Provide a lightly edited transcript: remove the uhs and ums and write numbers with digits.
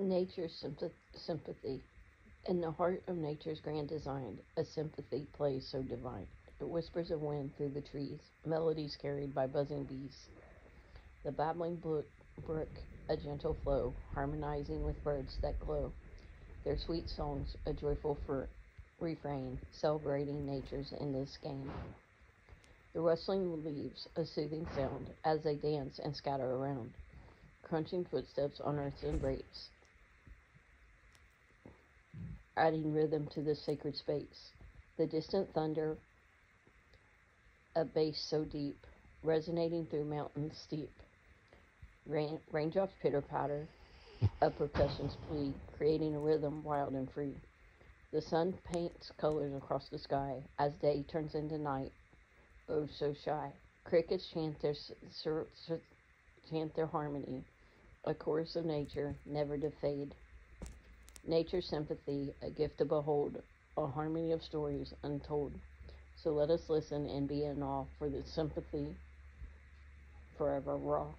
Nature's sympathy. In the heart of nature's grand design, a sympathy plays so divine. It whispers of wind through the trees, melodies carried by buzzing bees. The babbling brook, a gentle flow, harmonizing with birds that glow. Their sweet songs, a joyful refrain, celebrating nature's endless game. The rustling leaves, a soothing sound, as they dance and scatter around. Crunching footsteps on earth's embrace, adding rhythm to this sacred space. The distant thunder, a bass so deep, resonating through mountains steep. Raindrops pitter-patter, a percussion's plea, creating a rhythm wild and free. The sun paints colors across the sky, as day turns into night, oh so shy. Crickets chant their harmony, a chorus of nature never to fade. Nature's sympathy, a gift to behold, a harmony of stories untold. So let us listen and be in awe, for the sympathy forever raw.